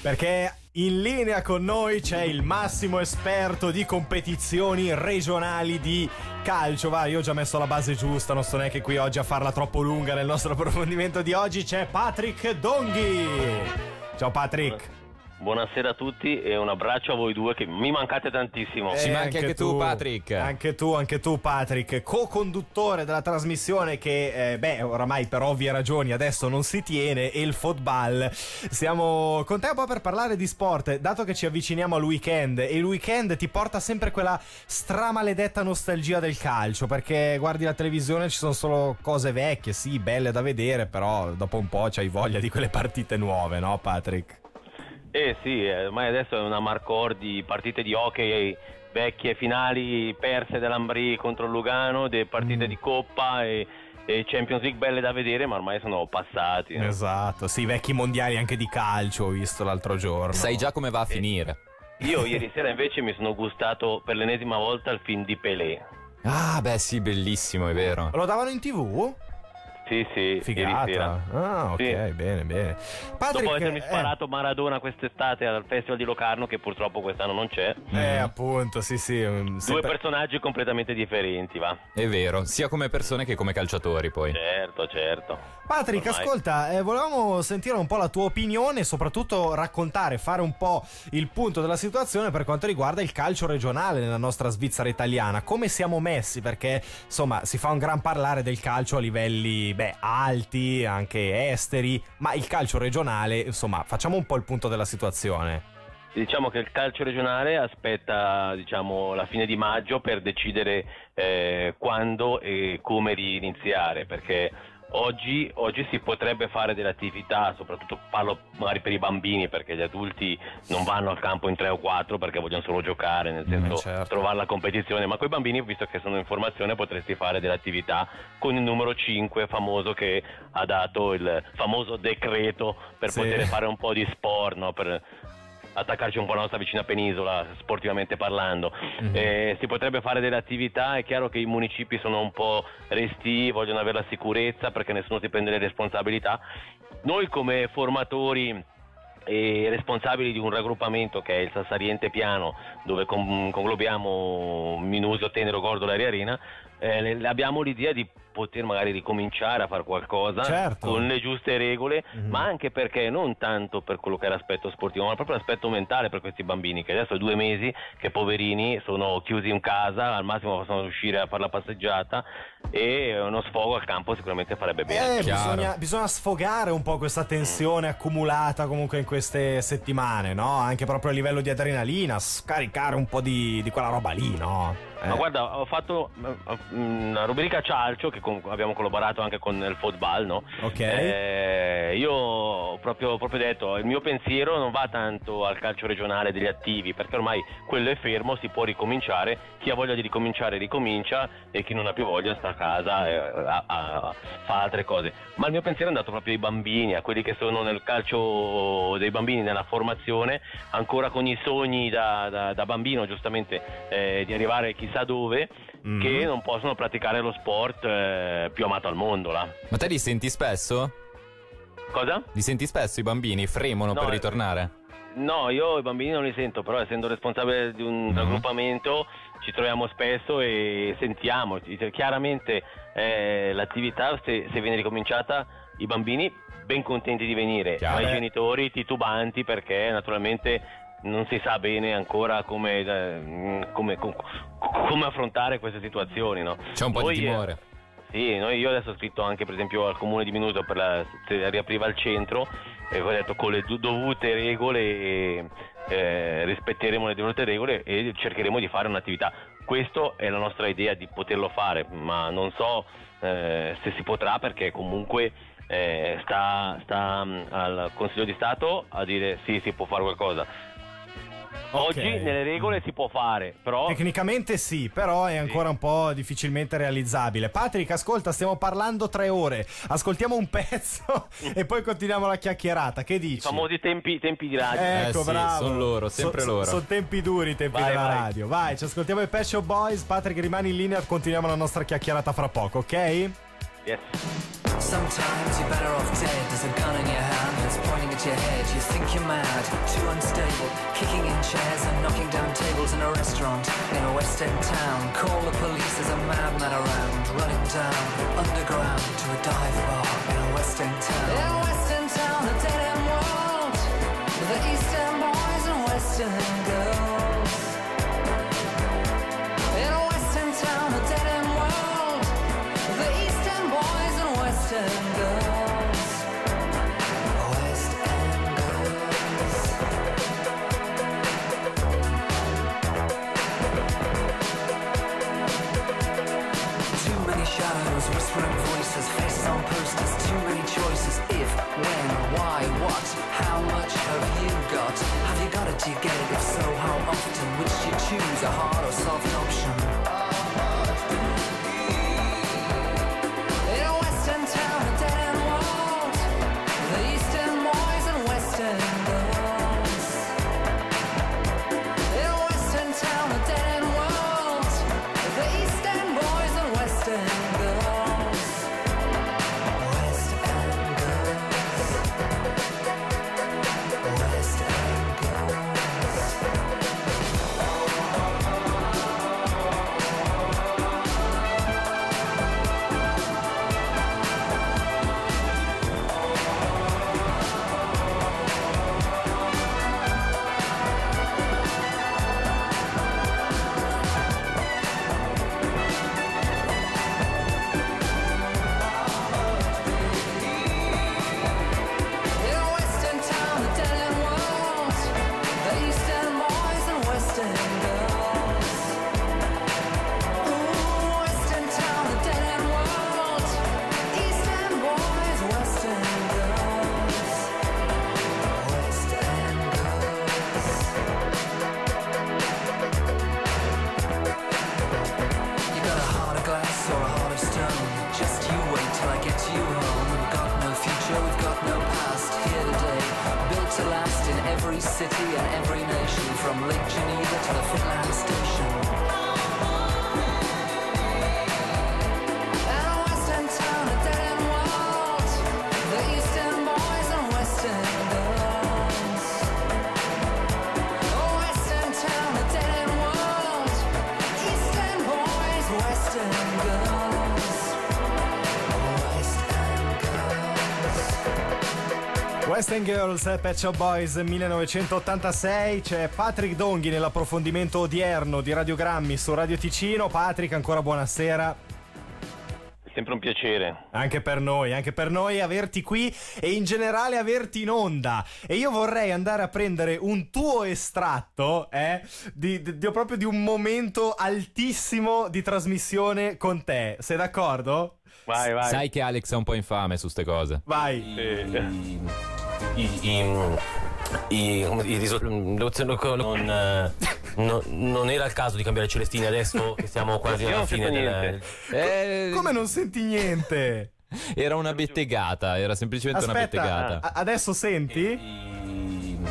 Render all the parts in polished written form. perché in linea con noi c'è il massimo esperto di competizioni regionali di calcio. Va, io ho già messo la base giusta, non sto neanche qui oggi a farla troppo lunga nel nostro approfondimento di oggi. C'è Patrick Donghi. Ciao Patrick. Buonasera a tutti e un abbraccio a voi due che mi mancate tantissimo. Ci manchi anche tu Patrick. Anche tu Patrick, co-conduttore della trasmissione che oramai per ovvie ragioni adesso non si tiene, e il football. Siamo con te un po' per parlare di sport, dato che ci avviciniamo al weekend, e il weekend ti porta sempre quella stramaledetta nostalgia del calcio, perché guardi la televisione, ci sono solo cose vecchie, sì, belle da vedere, però dopo un po' c'hai voglia di quelle partite nuove, no Patrick? Sì, ormai adesso è una marcor di partite di hockey vecchie, finali perse dell'Ambrì contro Lugano, delle partite di Coppa e Champions League belle da vedere, ma ormai sono passati. Esatto, sì, vecchi mondiali anche di calcio ho visto l'altro giorno. Sai già come va a finire. Io ieri sera invece mi sono gustato per l'ennesima volta il film di Pelé. Ah, beh sì, bellissimo, è vero. Lo davano in TV? Sì, figata. Ah, ok, sì. Bene. Patrick, dopo essermi sparato Maradona quest'estate al Festival di Locarno, che purtroppo quest'anno non c'è. Appunto, sì. Due personaggi completamente differenti, va. È vero, sia come persone che come calciatori poi. Certo. Patrick, ormai. Ascolta, volevamo sentire un po' la tua opinione, soprattutto raccontare, fare un po' il punto della situazione per quanto riguarda il calcio regionale nella nostra Svizzera italiana. Come siamo messi? Perché, insomma, si fa un gran parlare del calcio a livelli alti, anche esteri, ma il calcio regionale, insomma, facciamo un po' il punto della situazione. Diciamo che il calcio regionale aspetta, la fine di maggio per decidere quando e come riniziare, perché oggi si potrebbe fare delle attività, soprattutto parlo magari per i bambini, perché gli adulti non vanno al campo in 3 o 4 perché vogliono solo giocare, nel senso certo. Trovare la competizione, ma coi bambini, visto che sono in formazione, potresti fare delle attività con il numero 5 famoso, che ha dato il famoso decreto per poter fare un po' di sport, no? Per attaccarci un po' alla nostra vicina penisola, sportivamente parlando. Si potrebbe fare delle attività. È chiaro che i municipi sono un po' restii, vogliono avere la sicurezza perché nessuno si prende le responsabilità. Noi come formatori e responsabili di un raggruppamento che è il Sassariente Piano, dove conglobiamo Minusio, Tenero, Gordola e Riarena, abbiamo l'idea di poter magari ricominciare a fare qualcosa, certo, con le giuste regole, ma anche perché non tanto per quello che è l'aspetto sportivo, ma proprio l'aspetto mentale per questi bambini che adesso è 2 mesi che, poverini, sono chiusi in casa, al massimo possono uscire a fare la passeggiata, e uno sfogo al campo sicuramente farebbe bene. Bisogna sfogare un po' questa tensione accumulata comunque in queste settimane, no? Anche proprio a livello di adrenalina, scaricare un po' di quella roba lì, no? Ma guarda, ho fatto una rubrica calcio che abbiamo collaborato anche con il football, no? Ok. Io ho proprio detto, il mio pensiero non va tanto al calcio regionale degli attivi, perché ormai quello è fermo, si può ricominciare, chi ha voglia di ricominciare ricomincia e chi non ha più voglia sta a casa e fa altre cose. Ma il mio pensiero è andato proprio ai bambini, a quelli che sono nel calcio dei bambini, nella formazione, ancora con i sogni da bambino, giustamente, di arrivare chissà dove, che non possono praticare lo sport più amato al mondo là. Ma te li senti spesso? Cosa? Li senti spesso i bambini? Fremono per ritornare? No, io i bambini non li sento, però essendo responsabile di un raggruppamento ci troviamo spesso e sentiamo chiaramente l'attività, se viene ricominciata, i bambini ben contenti di venire, ma i genitori titubanti, perché naturalmente non si sa bene ancora come affrontare queste situazioni, no? C'è un po' di timore. Io adesso ho scritto anche per esempio al comune di Minusio per la riapriva il centro, e ho detto con le dovute regole rispetteremo le dovute regole e cercheremo di fare un'attività. Questa è la nostra idea di poterlo fare, ma non so se si potrà, perché comunque sta al Consiglio di Stato a dire sì, si può fare qualcosa. Okay. Oggi nelle regole si può fare, però tecnicamente sì, però è ancora un po' difficilmente realizzabile. Patrick, ascolta, stiamo parlando 3 ore, ascoltiamo un pezzo e poi continuiamo la chiacchierata, che dici? I famosi tempi di radio, ecco, bravo, sono loro, sempre loro, sono tempi duri i tempi della radio. Vai, ci ascoltiamo i Pet Shop Boys. Patrick, rimani in linea, continuiamo la nostra chiacchierata fra poco, ok? Grazie. Sometimes you're better off dead. There's a gun in your hand that's pointing at your head. You think you're mad, too unstable, kicking in chairs and knocking down tables in a restaurant in a West End town. Call the police, there's a madman around, running down underground to a dive bar in a West End town. In a West End town, the dead end world, the East End boys and West End girls. In a West End town, the dead end world, the East End boys and West End girls. West End girls. Too many shadows, whispering voices, faces on posters, too many choices. If, when, why, what, how much have you got? Have you got it? Do you get it? If so, how often? Which do you choose, a hard or soft option? Western Girls, Pet Shop Boys 1986, c'è Patrick Donghi nell'approfondimento odierno di Radiogrammi su Radio Ticino. Patrick, ancora buonasera. Sempre un piacere. Anche per noi averti qui e in generale averti in onda. E io vorrei andare a prendere un tuo estratto proprio di un momento altissimo di trasmissione con te. Sei d'accordo? Vai. Sai che Alex è un po' infame su ste cose. Vai. Sì. Non era il caso di cambiare Celestini adesso che siamo quasi alla fine Come non senti niente? Era una bettegata, era semplicemente una bettegata. Adesso senti? Non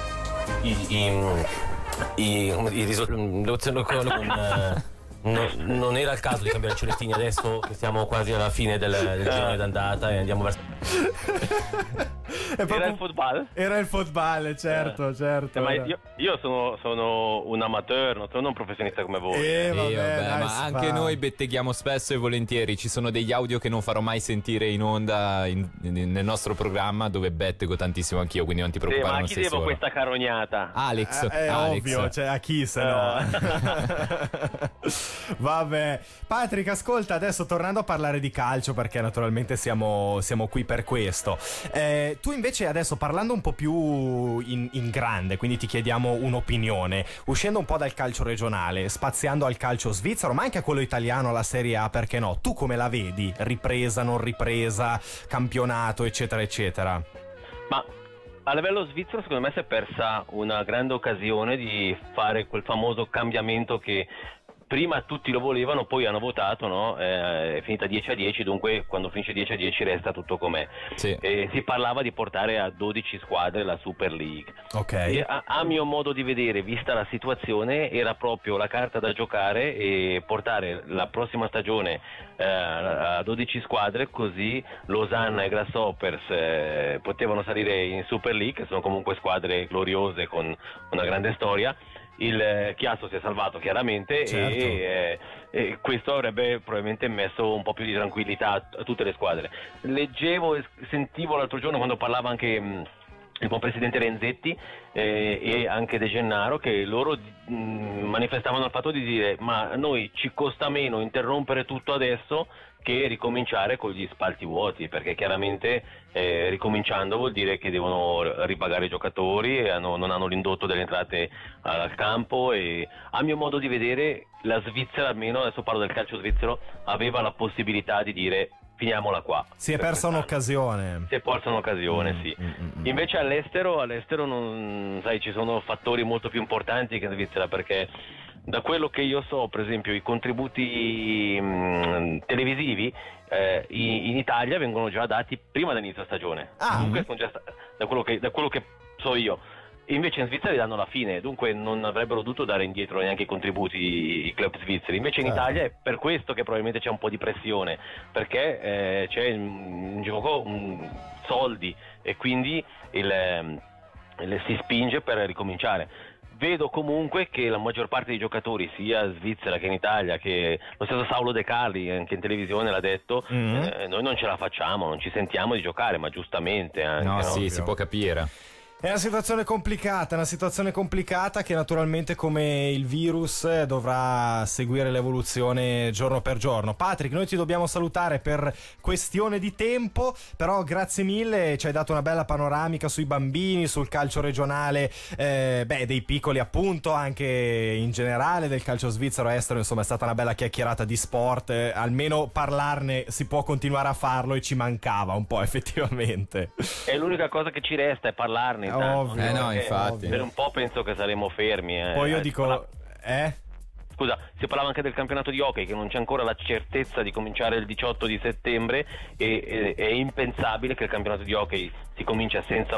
era il caso di cambiare Celestini adesso che siamo quasi alla fine del girone d'andata e andiamo verso. Era il football? Era il football, certo. Ma io sono un amateur, non sono un professionista come voi. Ma anche noi betteghiamo spesso e volentieri. Ci sono degli audio che non farò mai sentire in onda nel nostro programma, dove bettego tantissimo anch'io, quindi non ti preoccupare. Ma a chi devo questa carognata? Alex. Alex. Ovvio, a chi se no? Vabbè, Patrick, ascolta, adesso tornando a parlare di calcio, perché naturalmente siamo qui per questo. Tu invece adesso, parlando un po' più in grande, quindi ti chiediamo un'opinione, uscendo un po' dal calcio regionale, spaziando al calcio svizzero, ma anche a quello italiano, alla Serie A, perché no? Tu come la vedi? Ripresa, non ripresa, campionato, eccetera, eccetera. Ma a livello svizzero secondo me si è persa una grande occasione di fare quel famoso cambiamento che prima tutti lo volevano, poi hanno votato, no? È finita 10-10, dunque quando finisce 10-10 resta tutto com'è. Sì. Si parlava di portare a 12 squadre la Super League. Okay. A mio modo di vedere, vista la situazione, era proprio la carta da giocare e portare la prossima stagione a 12 squadre, così Losanna e Grasshoppers potevano salire in Super League, sono comunque squadre gloriose con una grande storia. Il Chiasso si è salvato chiaramente, certo. E questo avrebbe probabilmente messo un po' più di tranquillità a tutte le squadre. Leggevo e sentivo l'altro giorno quando parlava anche il buon presidente Renzetti e anche De Gennaro, che loro manifestavano il fatto di dire: ma noi ci costa meno interrompere tutto adesso che ricominciare con gli spalti vuoti, perché chiaramente ricominciando vuol dire che devono ripagare i giocatori e non hanno l'indotto delle entrate al campo. E a mio modo di vedere la Svizzera, almeno adesso parlo del calcio svizzero, aveva la possibilità di dire: finiamola qua. Si è persa un'occasione, sì. Invece all'estero non sai, ci sono fattori molto più importanti che in Svizzera, perché da quello che io so, per esempio, i contributi televisivi in Italia vengono già dati prima dell'inizio stagione. Dunque sono già da quello che so io. Invece in Svizzera li danno alla fine, dunque non avrebbero dovuto dare indietro neanche i contributi i club svizzeri. Invece in Italia è per questo che probabilmente c'è un po' di pressione, perché c'è in gioco soldi e quindi si spinge per ricominciare. Vedo comunque che la maggior parte dei giocatori, sia in Svizzera che in Italia, che lo stesso Saulo De Carli anche in televisione l'ha detto, noi non ce la facciamo, non ci sentiamo di giocare, ma giustamente anche, no? Sì, si può capire. È una situazione complicata che naturalmente, come il virus, dovrà seguire l'evoluzione giorno per giorno. Patrick, noi ti dobbiamo salutare per questione di tempo, però grazie mille, ci hai dato una bella panoramica sui bambini, sul calcio regionale, dei piccoli appunto, anche in generale del calcio svizzero estero. Insomma, è stata una bella chiacchierata di sport, almeno parlarne si può continuare a farlo e ci mancava un po' effettivamente. È l'unica cosa che ci resta, è parlarne. Ovvio, no, infatti. Per un po' penso che saremo fermi. Poi io dico scusa, si parlava anche del campionato di hockey, che non c'è ancora la certezza di cominciare il 18 di settembre e è impensabile che il campionato di hockey si comincia senza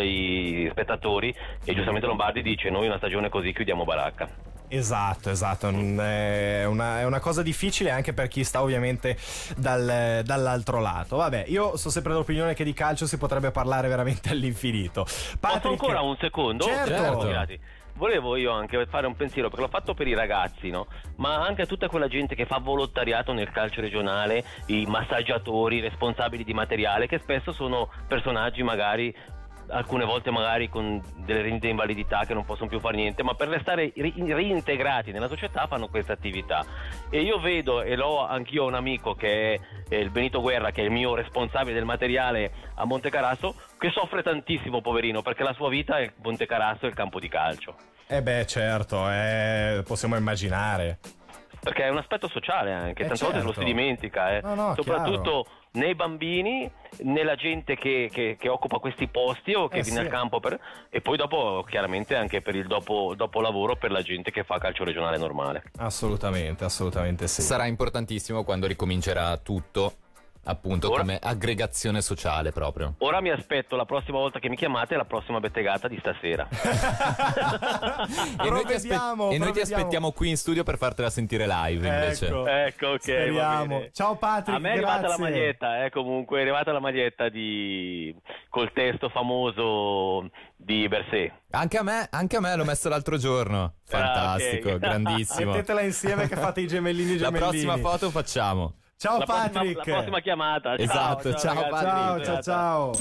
i spettatori, e giustamente Lombardi dice: noi una stagione così chiudiamo baracca. Esatto, è una cosa difficile anche per chi sta ovviamente dall'altro lato. Vabbè, io sono sempre dell'opinione che di calcio si potrebbe parlare veramente all'infinito. Patrick, ancora un secondo? Certo. Volevo io anche fare un pensiero, perché l'ho fatto per i ragazzi, no? Ma anche a tutta quella gente che fa volontariato nel calcio regionale, i massaggiatori, i responsabili di materiale, che spesso sono personaggi magari, alcune volte magari con delle rendite di invalidità, che non possono più fare niente, ma per restare reintegrati nella società fanno questa attività. E io vedo, e anch'io ho un amico che è il Benito Guerra, che è il mio responsabile del materiale a Monte Carasso, che soffre tantissimo, poverino, perché la sua vita è Monte Carasso e il campo di calcio. Certo, possiamo immaginare, perché è un aspetto sociale anche, tante volte lo si dimentica, No, soprattutto chiaro. Nei bambini, nella gente che occupa questi posti o che viene al campo e poi dopo chiaramente anche per il dopo lavoro, per la gente che fa calcio regionale normale. Assolutamente sì. Sarà importantissimo quando ricomincerà tutto, appunto, ora, come aggregazione sociale proprio. Ora mi aspetto la prossima volta che mi chiamate la prossima bottegata di stasera. Noi ti aspettiamo qui in studio per fartela sentire live invece. Ecco, ok, speriamo. Ciao Patrick, a me è arrivata la maglietta, comunque è arrivata la maglietta col testo famoso di Berset. Anche a me l'ho messa l'altro giorno. Fantastico, okay. Grandissimo. Mettetela insieme che fate i gemellini. La prossima foto facciamo. Ciao Patrick. La prossima chiamata. Esatto, ciao Patrick. Ciao.